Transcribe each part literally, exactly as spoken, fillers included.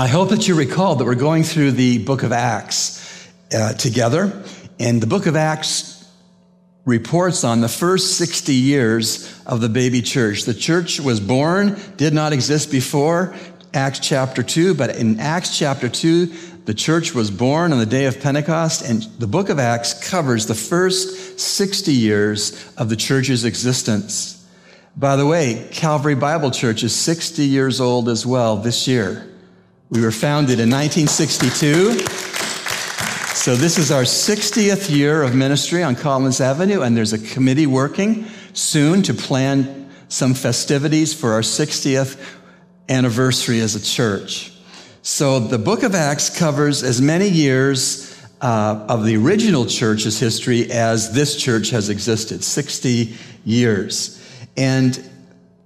I hope that you recall that we're going through the book of Acts uh, together. And the book of Acts reports on the first sixty years of the baby church. The church was born, did not exist before Acts chapter two, but in Acts chapter two, the church was born on the day of Pentecost, and the book of Acts covers the first sixty years of the church's existence. By the way, Calvary Bible Church is sixty years old as well this year. We were founded in nineteen sixty-two. So this is our sixtieth year of ministry on Collins Avenue, and there's a committee working soon to plan some festivities for our sixtieth anniversary as a church. So the book of Acts covers as many years uh, of the original church's history as this church has existed, sixty years. And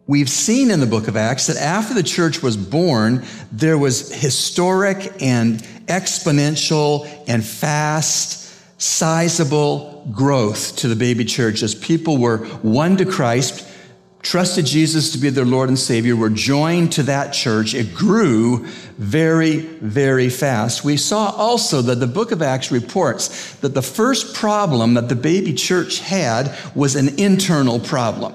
we've seen in the book of Acts that after the church was born, there was historic and exponential and fast, sizable growth to the baby church as people were one to Christ, trusted Jesus to be their Lord and Savior, were joined to that church. It grew very, very fast. We saw also that the book of Acts reports that the first problem that the baby church had was an internal problem.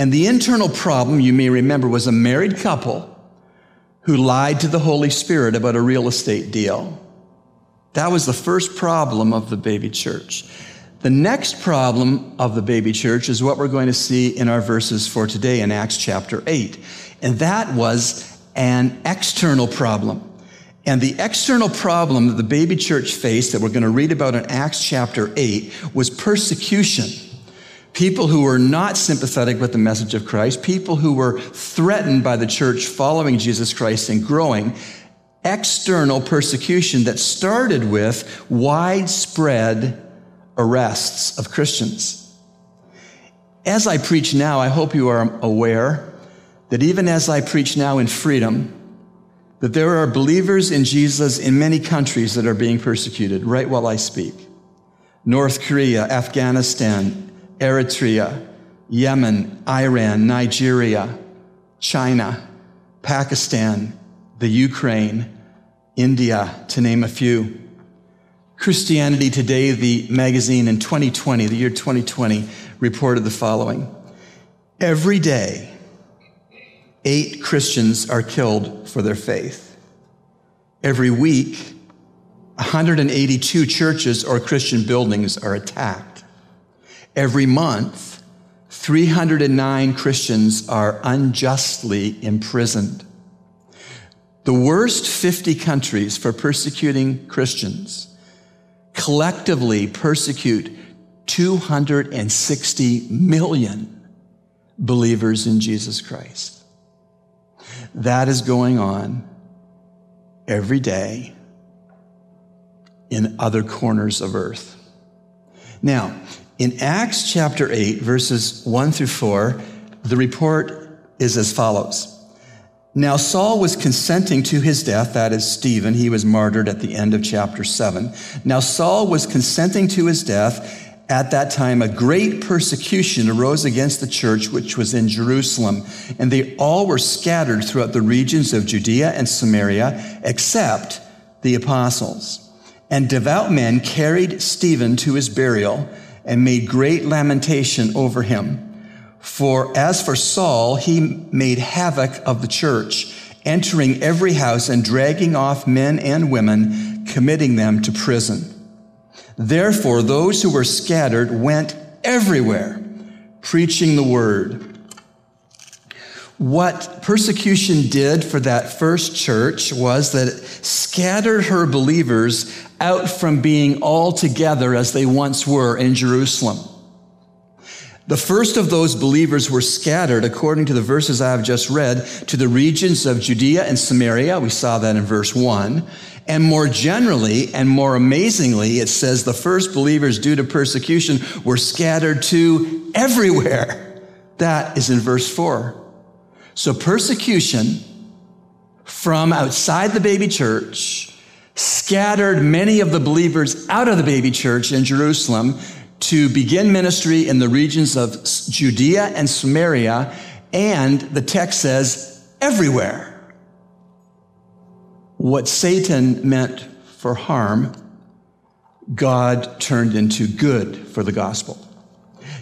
And the internal problem, you may remember, was a married couple who lied to the Holy Spirit about a real estate deal. That was the first problem of the baby church. The next problem of the baby church is what we're going to see in our verses for today in Acts chapter eight. And that was an external problem. And the external problem that the baby church faced that we're going to read about in Acts chapter eight was persecution. People who were not sympathetic with the message of Christ, people who were threatened by the church following Jesus Christ and growing, external persecution that started with widespread arrests of Christians. As I preach now, I hope you are aware that even as I preach now in freedom, that there are believers in Jesus in many countries that are being persecuted right while I speak. North Korea, Afghanistan, Eritrea, Yemen, Iran, Nigeria, China, Pakistan, the Ukraine, India, to name a few. Christianity Today, the magazine in twenty twenty, the year twenty twenty, reported the following. Every day, eight Christians are killed for their faith. Every week, one hundred eighty-two churches or Christian buildings are attacked. Every month, three hundred nine Christians are unjustly imprisoned. The worst fifty countries for persecuting Christians collectively persecute two hundred sixty million believers in Jesus Christ. That is going on every day in other corners of earth. Now, in Acts chapter eight, verses one through four, the report is as follows. Now Saul was consenting to his death, that is Stephen. He was martyred at the end of chapter seven. Now Saul was consenting to his death. At that time, a great persecution arose against the church, which was in Jerusalem. And they all were scattered throughout the regions of Judea and Samaria, except the apostles. And devout men carried Stephen to his burial and made great lamentation over him. For as for Saul, he made havoc of the church, entering every house and dragging off men and women, committing them to prison. Therefore, those who were scattered went everywhere, preaching the word. What persecution did for that first church was that it scattered her believers out from being all together as they once were in Jerusalem. The first of those believers were scattered, according to the verses I have just read, to the regions of Judea and Samaria. We saw that in verse one. And more generally and more amazingly, it says the first believers due to persecution were scattered to everywhere. That is in verse four. So persecution from outside the baby church scattered many of the believers out of the baby church in Jerusalem to begin ministry in the regions of Judea and Samaria, and the text says everywhere. What Satan meant for harm, God turned into good for the gospel.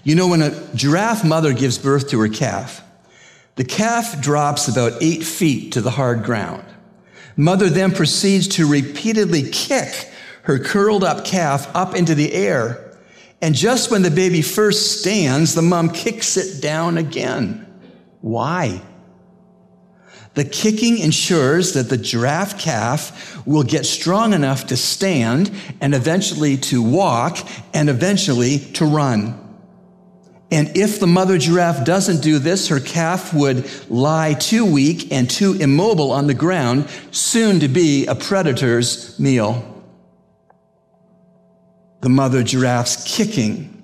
You know, when a giraffe mother gives birth to her calf, the calf drops about eight feet to the hard ground. Mother then proceeds to repeatedly kick her curled up calf up into the air. And just when the baby first stands, the mom kicks it down again. Why? The kicking ensures that the giraffe calf will get strong enough to stand and eventually to walk and eventually to run. And if the mother giraffe doesn't do this, her calf would lie too weak and too immobile on the ground, soon to be a predator's meal. The mother giraffe's kicking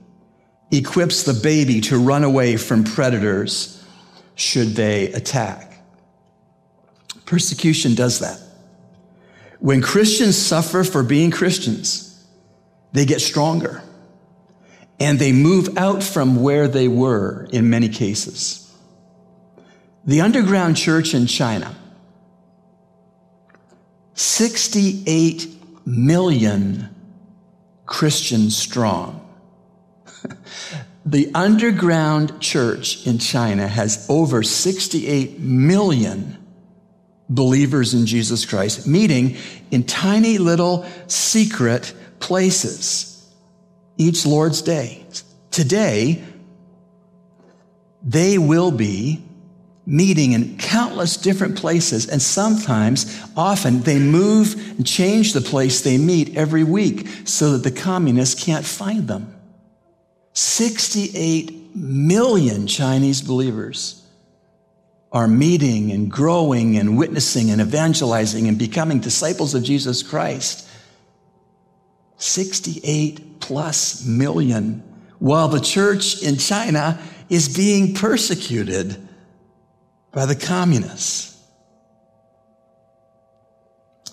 equips the baby to run away from predators should they attack. Persecution does that. When Christians suffer for being Christians, they get stronger. And they move out from where they were in many cases. The underground church in China, sixty-eight million Christians strong. The underground church in China has over sixty-eight million believers in Jesus Christ, meeting in tiny little secret places each Lord's Day. Today, they will be meeting in countless different places, and sometimes, often, they move and change the place they meet every week so that the communists can't find them. sixty-eight million Chinese believers are meeting and growing and witnessing and evangelizing and becoming disciples of Jesus Christ. sixty-eight plus million, while the church in China is being persecuted by the communists.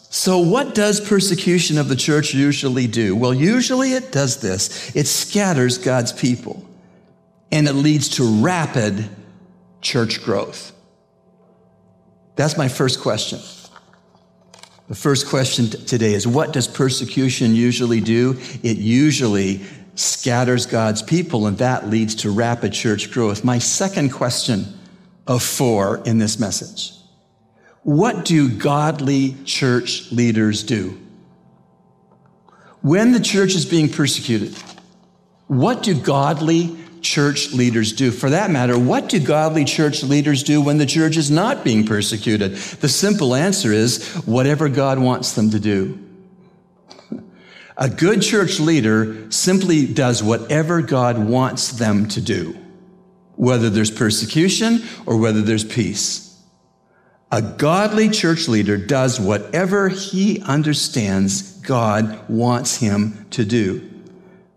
So what does persecution of the church usually do? Well, usually it does this. It scatters God's people, and it leads to rapid church growth. That's my first question. The first question today is, what does persecution usually do? It usually scatters God's people, and that leads to rapid church growth. My second question of four in this message: what do godly church leaders do? When the church is being persecuted, what do godly church leaders do? For that matter, what do godly church leaders do when the church is not being persecuted? The simple answer is whatever God wants them to do. A good church leader simply does whatever God wants them to do, whether there's persecution or whether there's peace. A godly church leader does whatever he understands God wants him to do.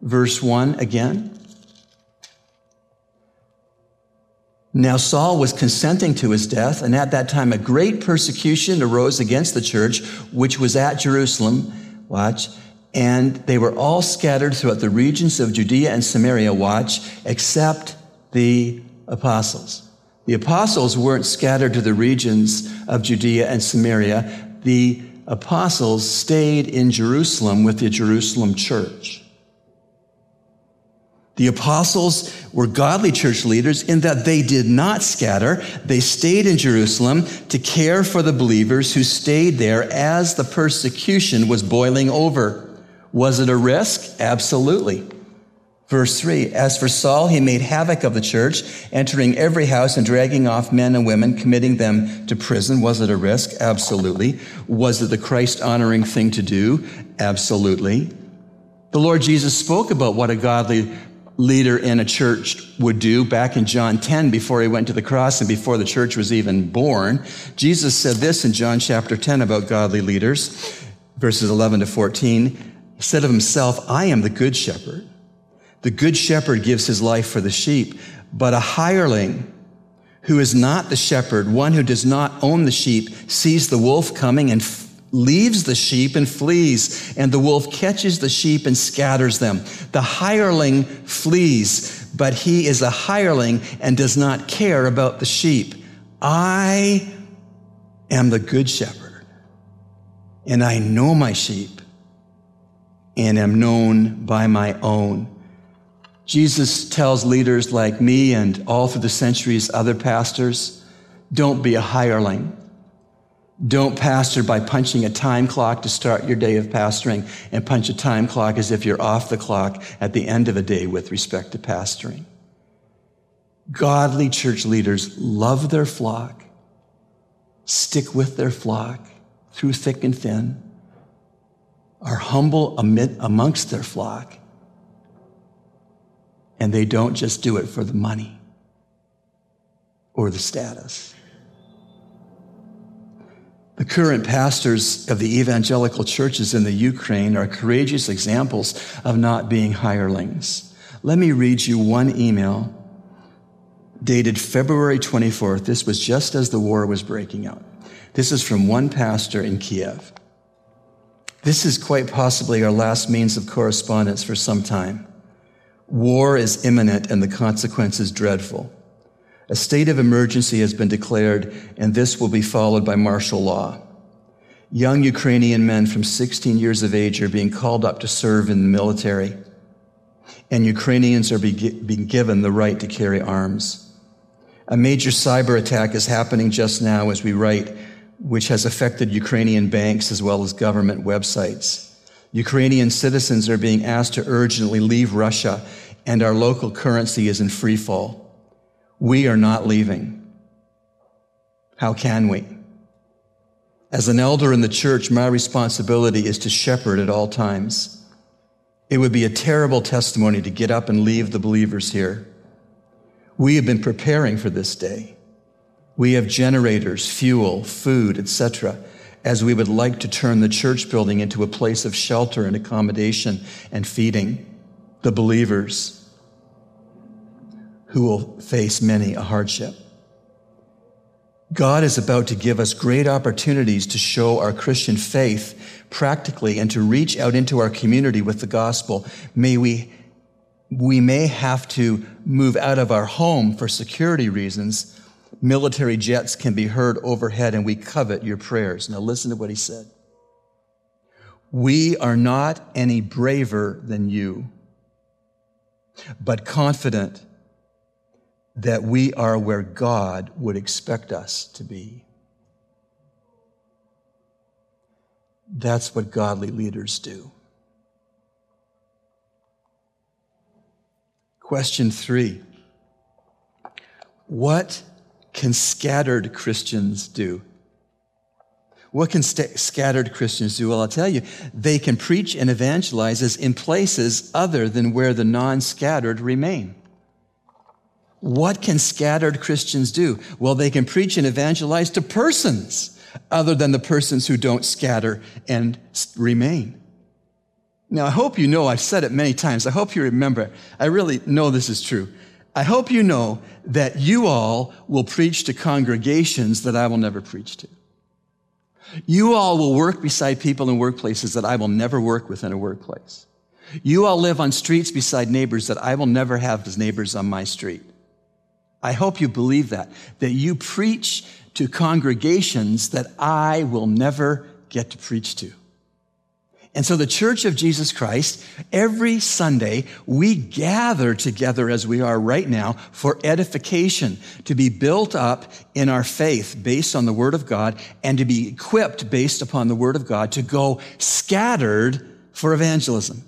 Verse one again. Now Saul was consenting to his death, and at that time a great persecution arose against the church, which was at Jerusalem, watch, and they were all scattered throughout the regions of Judea and Samaria, watch, except the apostles. The apostles weren't scattered to the regions of Judea and Samaria. The apostles stayed in Jerusalem with the Jerusalem church. The apostles were godly church leaders in that they did not scatter. They stayed in Jerusalem to care for the believers who stayed there as the persecution was boiling over. Was it a risk? Absolutely. Verse three, as for Saul, he made havoc of the church, entering every house and dragging off men and women, committing them to prison. Was it a risk? Absolutely. Was it the Christ-honoring thing to do? Absolutely. The Lord Jesus spoke about what a godly leader in a church would do back in John ten before he went to the cross and before the church was even born. Jesus said this in John chapter ten about godly leaders, verses eleven to fourteen. He said of himself, I am the good shepherd. The good shepherd gives his life for the sheep, but a hireling who is not the shepherd, one who does not own the sheep, sees the wolf coming and leaves the sheep and flees, and the wolf catches the sheep and scatters them. The hireling flees, but he is a hireling and does not care about the sheep. I am the good shepherd. and I know my sheep and am known by my own. Jesus tells leaders like me and all through the centuries other pastors, don't be a hireling. Don't pastor by punching a time clock to start your day of pastoring and punch a time clock as if you're off the clock at the end of a day with respect to pastoring. Godly church leaders love their flock, stick with their flock through thick and thin, are humble amid, amongst their flock, and they don't just do it for the money or the status. The current pastors of the evangelical churches in the Ukraine are courageous examples of not being hirelings. Let me read you one email dated February twenty-fourth. This was just as the war was breaking out. This is from one pastor in Kiev. This is quite possibly our last means of correspondence for some time. War is imminent and the consequences dreadful. A state of emergency has been declared, and this will be followed by martial law. Young Ukrainian men from sixteen years of age are being called up to serve in the military, and Ukrainians are being given the right to carry arms. A major cyber attack is happening just now as we write, which has affected Ukrainian banks as well as government websites. Ukrainian citizens are being asked to urgently leave Russia, and our local currency is in free fall. We are not leaving. How can we? As an elder in the church, my responsibility is to shepherd at all times. It would be a terrible testimony to get up and leave the believers here. We have been preparing for this day. We have generators, fuel, food, et cetera, as we would like to turn the church building into a place of shelter and accommodation and feeding the believers who will face many a hardship. God is about to give us great opportunities to show our Christian faith practically and to reach out into our community with the gospel. May we, we may have to move out of our home for security reasons. Military jets can be heard overhead, and we covet your prayers. Now listen to what he said. We are not any braver than you, but confident that we are where God would expect us to be. That's what godly leaders do. Question three. What can scattered Christians do? What can st- scattered Christians do? Well, I'll tell you, they can preach and evangelize as in places other than where the non-scattered remain. What can scattered Christians do? Well, they can preach and evangelize to persons other than the persons who don't scatter and remain. Now, I hope you know, I've said it many times. I hope you remember. I really know this is true. I hope you know that you all will preach to congregations that I will never preach to. You all will work beside people in workplaces that I will never work with in a workplace. You all live on streets beside neighbors that I will never have as neighbors on my street. I hope you believe that, that you preach to congregations that I will never get to preach to. And so the Church of Jesus Christ, every Sunday, we gather together as we are right now for edification, to be built up in our faith based on the Word of God and to be equipped based upon the Word of God to go scattered for evangelism.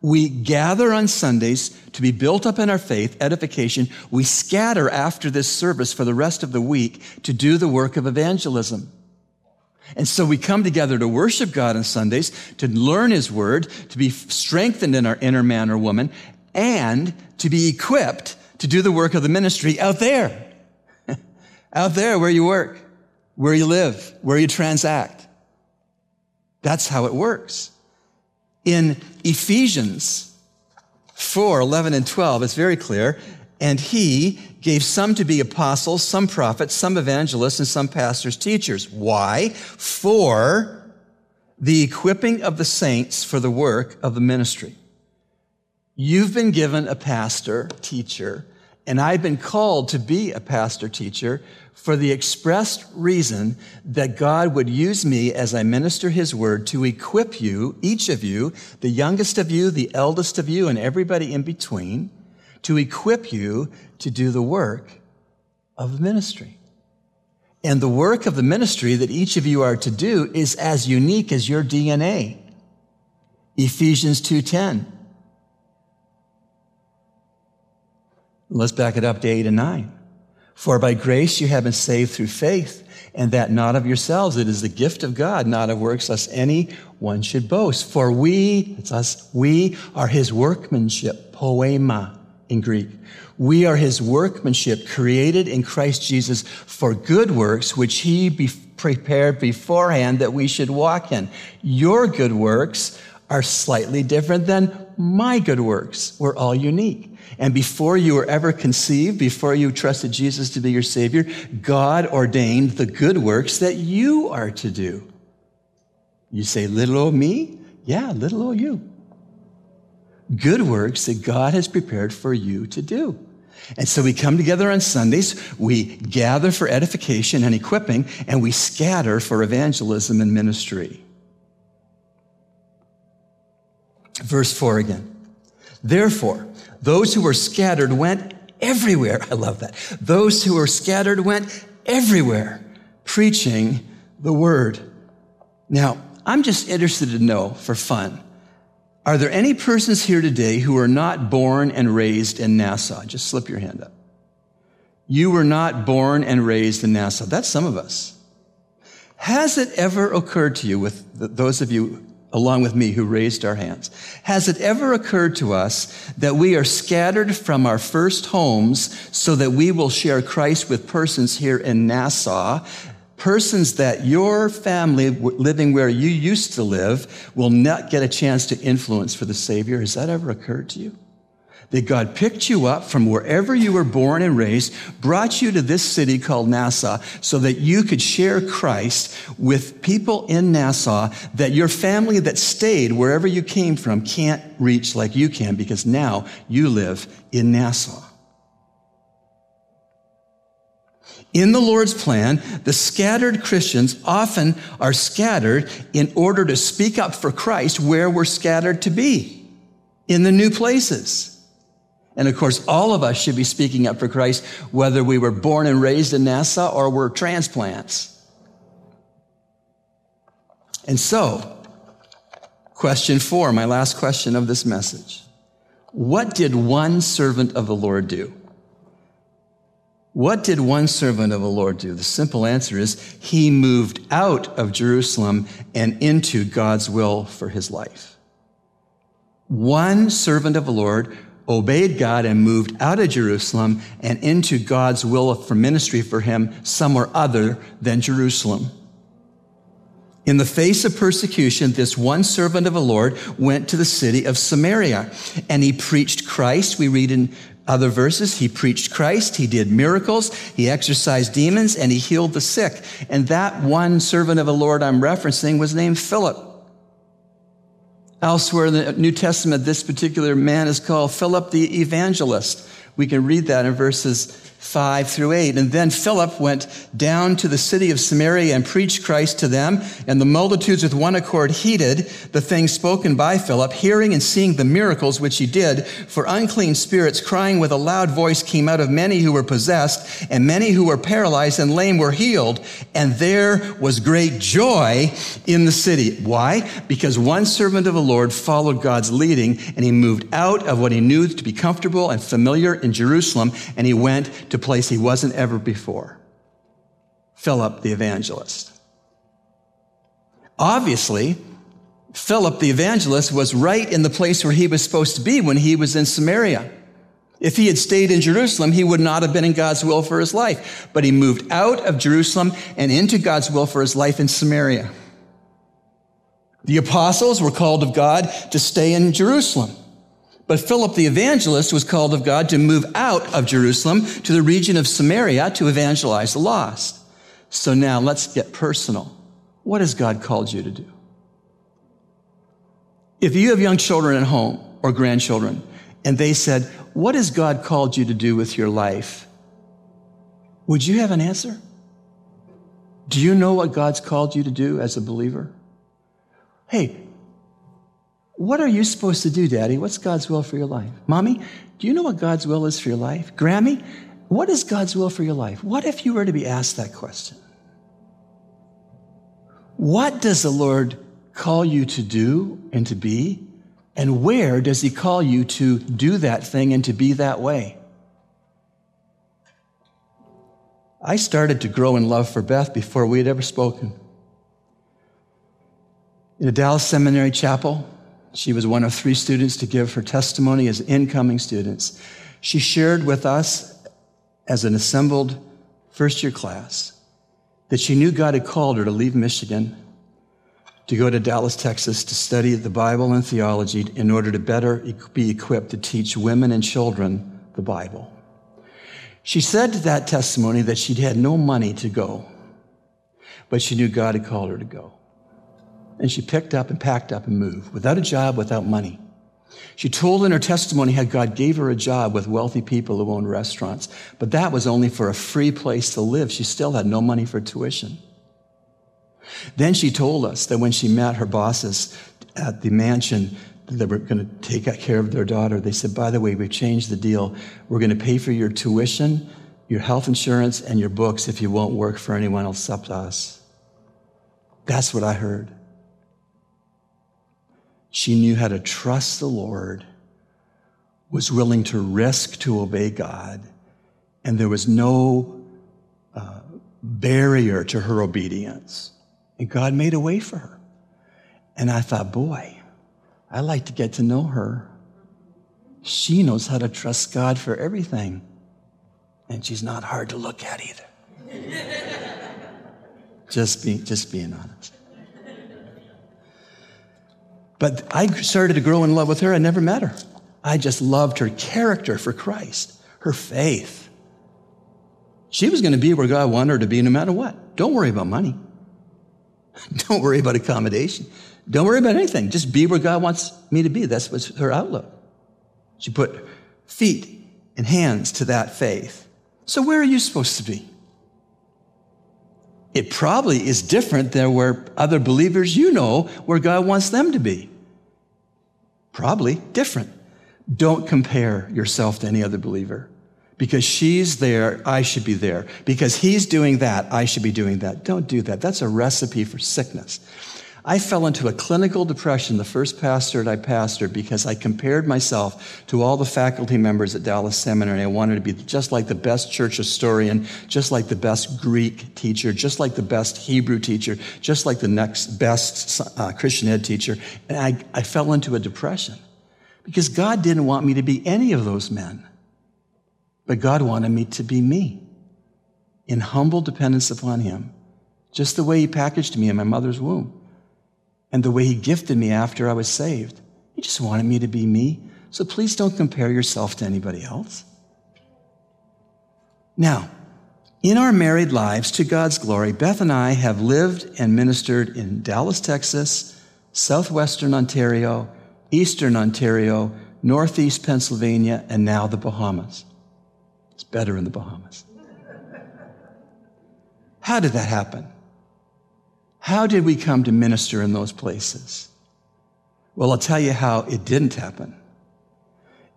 We gather on Sundays to be built up in our faith, edification. We scatter after this service for the rest of the week to do the work of evangelism. And so we come together to worship God on Sundays, to learn His Word, to be strengthened in our inner man or woman, and to be equipped to do the work of the ministry out there, out there where you work, where you live, where you transact. That's how it works. In Ephesians four eleven and twelve, it's very clear. And He gave some to be apostles, some prophets, some evangelists, and some pastors, teachers. Why? For the equipping of the saints for the work of the ministry. You've been given a pastor, teacher, And I've been called to be a pastor teacher for the expressed reason that God would use me as I minister his word to equip you, each of you, the youngest of you, the eldest of you, and everybody in between, to equip you to do the work of ministry. And the work of the ministry that each of you are to do is as unique as your D N A. Ephesians two ten. Let's back it up to eight and nine. For by grace you have been saved through faith, and that not of yourselves. It is the gift of God, not of works, lest any one should boast. For we, it's us, we are his workmanship, poema in Greek. We are his workmanship, created in Christ Jesus for good works, which he be prepared beforehand that we should walk in. Your good works are slightly different than my good works. We're all unique. And before you were ever conceived, before you trusted Jesus to be your Savior, God ordained the good works that you are to do. You say, little o me? Yeah, little o you. Good works that God has prepared for you to do. And so we come together on Sundays, we gather for edification and equipping, and we scatter for evangelism and ministry. Verse four again. Therefore, those who were scattered went everywhere. I love that. Those who were scattered went everywhere, preaching the word. Now, I'm just interested to know, for fun, are there any persons here today who were not born and raised in Nassau? Just slip your hand up. You were not born and raised in Nassau. That's some of us. Has it ever occurred to you, with the, those of you along with me who raised our hands, has it ever occurred to us that we are scattered from our first homes so that we will share Christ with persons here in Nassau, persons that your family living where you used to live will not get a chance to influence for the Savior? Has that ever occurred to you? That God picked you up from wherever you were born and raised, brought you to this city called Nassau so that you could share Christ with people in Nassau that your family that stayed wherever you came from can't reach like you can, because now you live in Nassau. In the Lord's plan, the scattered Christians often are scattered in order to speak up for Christ where we're scattered to be, in the new places. And of course, all of us should be speaking up for Christ, whether we were born and raised in Nassau or were transplants. And so, question four, my last question of this message. What did one servant of the Lord do? What did one servant of the Lord do? The simple answer is he moved out of Jerusalem and into God's will for his life. One servant of the Lord obeyed God and moved out of Jerusalem and into God's will for ministry for him somewhere other than Jerusalem. In the face of persecution, this one servant of the Lord went to the city of Samaria, and he preached Christ. We read in other verses, he preached Christ, he did miracles, he exorcised demons, and he healed the sick. And that one servant of the Lord I'm referencing was named Philip. Elsewhere in the New Testament, this particular man is called Philip the Evangelist. We can read that in verses five through eight. And then Philip went down to the city of Samaria and preached Christ to them. And the multitudes with one accord heeded the things spoken by Philip, hearing and seeing the miracles which he did. For unclean spirits crying with a loud voice came out of many who were possessed, and many who were paralyzed and lame were healed. And there was great joy in the city. Why? Because one servant of the Lord followed God's leading, and he moved out of what he knew to be comfortable and familiar in Jerusalem, and he went to to a place he wasn't ever before. Philip the Evangelist. Obviously, Philip the Evangelist was right in the place where he was supposed to be when he was in Samaria. If he had stayed in Jerusalem, he would not have been in God's will for his life. But he moved out of Jerusalem and into God's will for his life in Samaria. The apostles were called of God to stay in Jerusalem. But Philip the Evangelist was called of God to move out of Jerusalem to the region of Samaria to evangelize the lost. So now let's get personal. What has God called you to do? If you have young children at home or grandchildren, and they said, what has God called you to do with your life? Would you have an answer? Do you know what God's called you to do as a believer? Hey, what are you supposed to do, Daddy? What's God's will for your life? Mommy, do you know what God's will is for your life? Grammy, what is God's will for your life? What if you were to be asked that question? What does the Lord call you to do and to be? And where does he call you to do that thing and to be that way? I started to grow in love for Beth before we had ever spoken. In a Dallas Seminary chapel, she was one of three students to give her testimony as incoming students. She shared with us as an assembled first-year class that she knew God had called her to leave Michigan to go to Dallas, Texas, to study the Bible and theology in order to better be equipped to teach women and children the Bible. She said to that testimony that she'd had no money to go, but she knew God had called her to go. And she picked up and packed up and moved, without a job, without money. She told in her testimony how God gave her a job with wealthy people who owned restaurants, but that was only for a free place to live. She still had no money for tuition. Then she told us that when she met her bosses at the mansion that were going to take care of their daughter, they said, by the way, we've changed the deal. We're going to pay for your tuition, your health insurance, and your books if you won't work for anyone else except us. That's what I heard. She knew how to trust the Lord, was willing to risk to obey God, and there was no uh, barrier to her obedience. And God made a way for her. And I thought, boy, I'd like to get to know her. She knows how to trust God for everything. And she's not hard to look at either. just, be, just being honest. But I started to grow in love with her. I never met her. I just loved her character for Christ, her faith. She was going to be where God wanted her to be no matter what. Don't worry about money. Don't worry about accommodation. Don't worry about anything. Just be where God wants me to be. That's what's her outlook. She put feet and hands to that faith. So where are you supposed to be? It probably is different than where other believers you know where God wants them to be. Probably different. Don't compare yourself to any other believer. Because she's there, I should be there. Because he's doing that, I should be doing that. Don't do that. That's a recipe for sickness. I fell into a clinical depression, the first pastorate I pastored, because I compared myself to all the faculty members at Dallas Seminary. I wanted to be just like the best church historian, just like the best Greek teacher, just like the best Hebrew teacher, just like the next best uh, Christian ed teacher. And I, I fell into a depression because God didn't want me to be any of those men. But God wanted me to be me in humble dependence upon him, just the way he packaged me in my mother's womb and the way he gifted me after I was saved. He just wanted me to be me. So please don't compare yourself to anybody else. Now, in our married lives, to God's glory, Beth and I have lived and ministered in Dallas, Texas, southwestern Ontario, eastern Ontario, northeast Pennsylvania, and now the Bahamas. It's better in the Bahamas. How did that happen? How did we come to minister in those places? Well, I'll tell you how it didn't happen.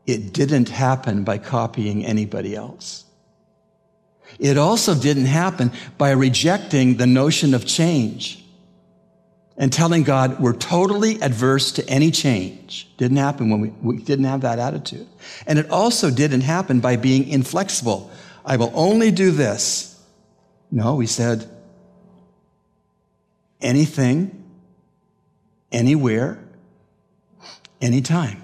It didn't happen by copying anybody else. It also didn't happen by rejecting the notion of change and telling God we're totally adverse to any change. Didn't happen when we, we didn't have that attitude. And it also didn't happen by being inflexible. I will only do this. No, we said anything, anywhere, anytime.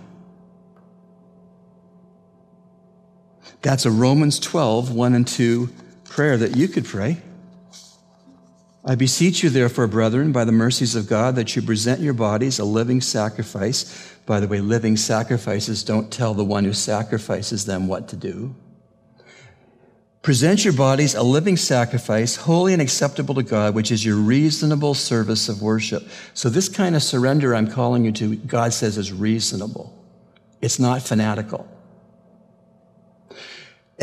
That's a Romans twelve, one and two prayer that you could pray. I beseech you, therefore, brethren, by the mercies of God, that you present your bodies a living sacrifice. By the way, living sacrifices don't tell the one who sacrifices them what to do. Present your bodies a living sacrifice, holy and acceptable to God, which is your reasonable service of worship. So this kind of surrender I'm calling you to, God says, is reasonable. It's not fanatical.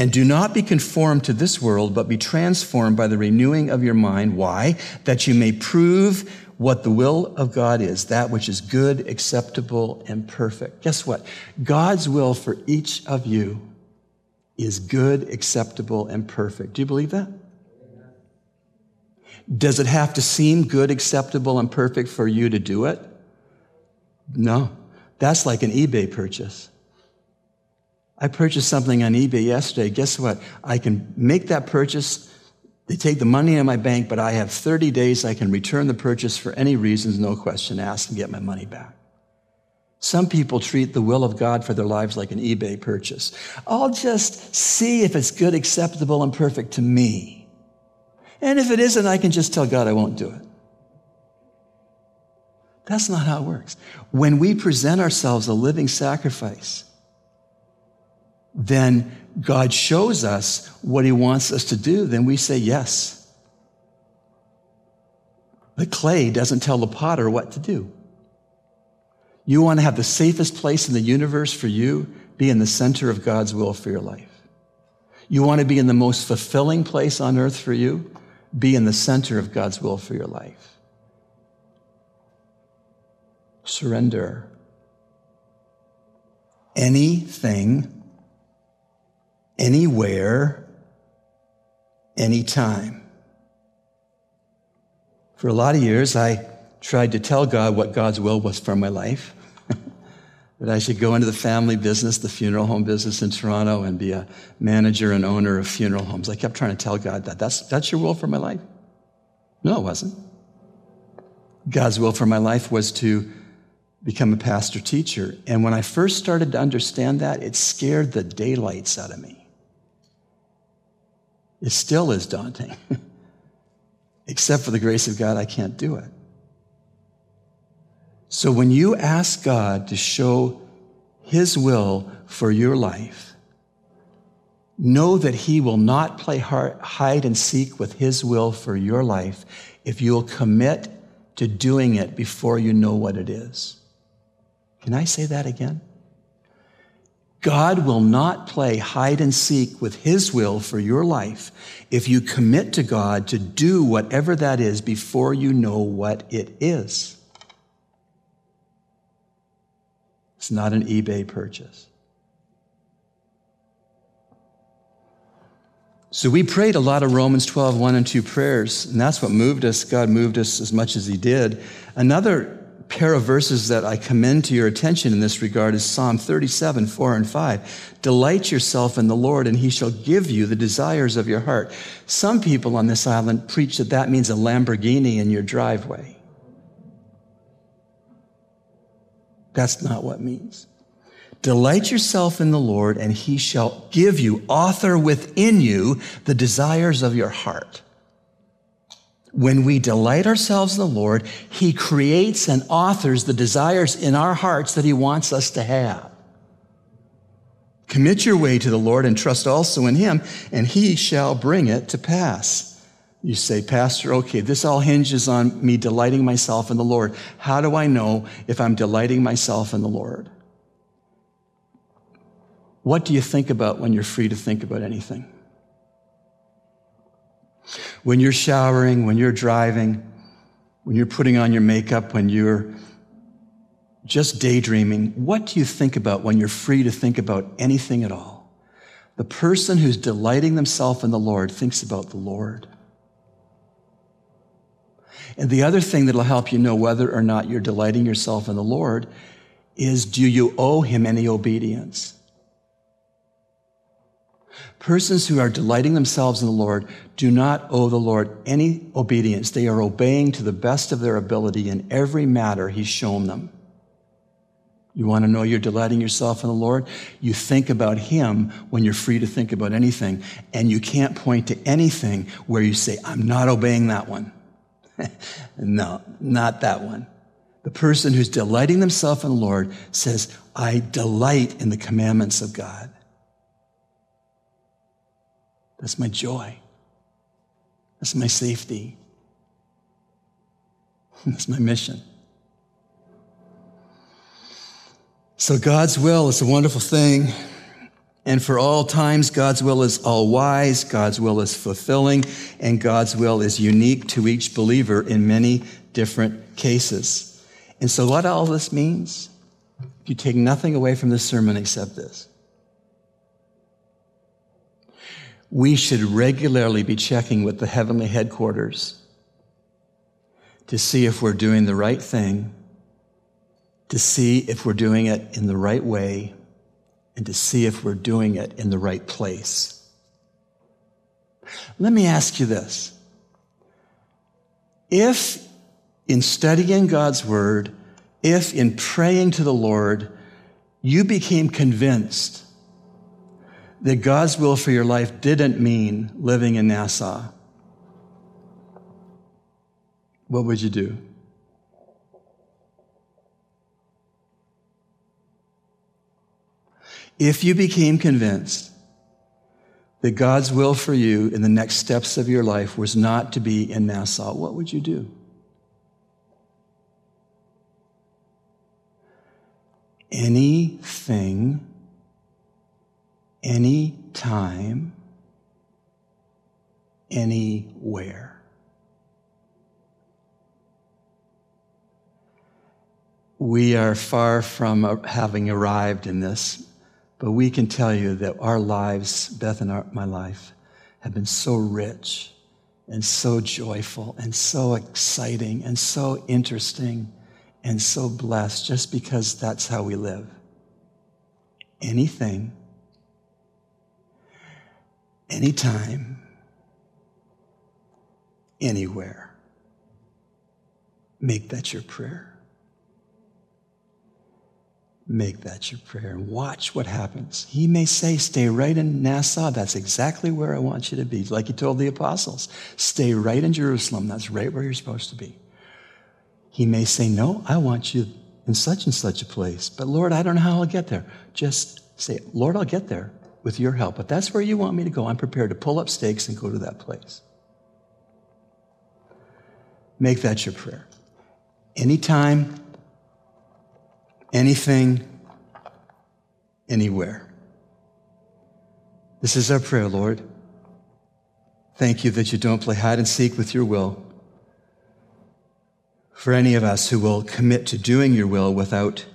And do not be conformed to this world, but be transformed by the renewing of your mind. Why? That you may prove what the will of God is, that which is good, acceptable, and perfect. Guess what? God's will for each of you is good, acceptable, and perfect. Do you believe that? Does it have to seem good, acceptable, and perfect for you to do it? No. That's like an eBay purchase. I purchased something on eBay yesterday. Guess what? I can make that purchase. They take the money out of my bank, but I have thirty days. I can return the purchase for any reasons, no question asked, and get my money back. Some people treat the will of God for their lives like an eBay purchase. I'll just see if it's good, acceptable, and perfect to me. And if it isn't, I can just tell God I won't do it. That's not how it works. When we present ourselves a living sacrifice, then God shows us what he wants us to do. Then we say yes. The clay doesn't tell the potter what to do. You want to have the safest place in the universe for you? Be in the center of God's will for your life. You want to be in the most fulfilling place on earth for you? Be in the center of God's will for your life. Surrender. Anything, anywhere, anytime. For a lot of years, I tried to tell God what God's will was for my life, that I should go into the family business, the funeral home business in Toronto, and be a manager and owner of funeral homes. I kept trying to tell God that. That's, that's your will for my life? No, it wasn't. God's will for my life was to become a pastor teacher. And when I first started to understand that, it scared the daylights out of me. It still is daunting. Except for the grace of God, I can't do it. So when you ask God to show his will for your life, know that he will not play hide and seek with his will for your life if you'll commit to doing it before you know what it is. Can I say that again? God will not play hide and seek with his will for your life if you commit to God to do whatever that is before you know what it is. It's not an eBay purchase. So we prayed a lot of Romans twelve, one and two prayers, and that's what moved us. God moved us as much as he did. Another pair of verses that I commend to your attention in this regard is Psalm thirty-seven, four and five. Delight yourself in the Lord, and he shall give you the desires of your heart. Some people on this island preach that that means a Lamborghini in your driveway. That's not what it means. Delight yourself in the Lord, and he shall give you, author within you, the desires of your heart. When we delight ourselves in the Lord, he creates and authors the desires in our hearts that he wants us to have. Commit your way to the Lord and trust also in him, and he shall bring it to pass. You say, Pastor, okay, this all hinges on me delighting myself in the Lord. How do I know if I'm delighting myself in the Lord? What do you think about when you're free to think about anything? When you're showering, when you're driving, when you're putting on your makeup, when you're just daydreaming, what do you think about when you're free to think about anything at all? The person who's delighting themselves in the Lord thinks about the Lord. And the other thing that'll help you know whether or not you're delighting yourself in the Lord is, do you owe him any obedience? Persons who are delighting themselves in the Lord do not owe the Lord any obedience. They are obeying to the best of their ability in every matter he's shown them. You want to know you're delighting yourself in the Lord? You think about him when you're free to think about anything, and you can't point to anything where you say, I'm not obeying that one. No, not that one. The person who's delighting themselves in the Lord says, I delight in the commandments of God. That's my joy. That's my safety. That's my mission. So God's will is a wonderful thing. and for all times. God's will is all-wise, God's will is fulfilling, and God's will is unique to each believer in many different cases. And so what all this means, if you take nothing away from this sermon except this, we should regularly be checking with the heavenly headquarters to see if we're doing the right thing, to see if we're doing it in the right way, and to see if we're doing it in the right place. Let me ask you this. If in studying God's word, if in praying to the Lord, you became convinced that God's will for your life didn't mean living in Nassau, what would you do? If you became convinced that God's will for you in the next steps of your life was not to be in Nassau, what would you do? Anything, any time, anywhere. We are far from having arrived in this, but we can tell you that our lives, Beth and our, my life, have been so rich and so joyful and so exciting and so interesting and so blessed just because that's how we live. Anything, anytime, anywhere. Make that your prayer. Make that your prayer and watch what happens. He may say, stay right in Nassau. That's exactly where I want you to be. Like he told the apostles, stay right in Jerusalem. That's right where you're supposed to be. He may say, no, I want you in such and such a place. But Lord, I don't know how I'll get there. Just say, Lord, I'll get there with your help. But that's where you want me to go. I'm prepared to pull up stakes and go to that place. Make that your prayer. Anytime, anything, anywhere. This is our prayer, Lord. Thank you that you don't play hide and seek with your will. For any of us who will commit to doing your will without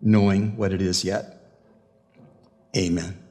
knowing what it is yet. Amen.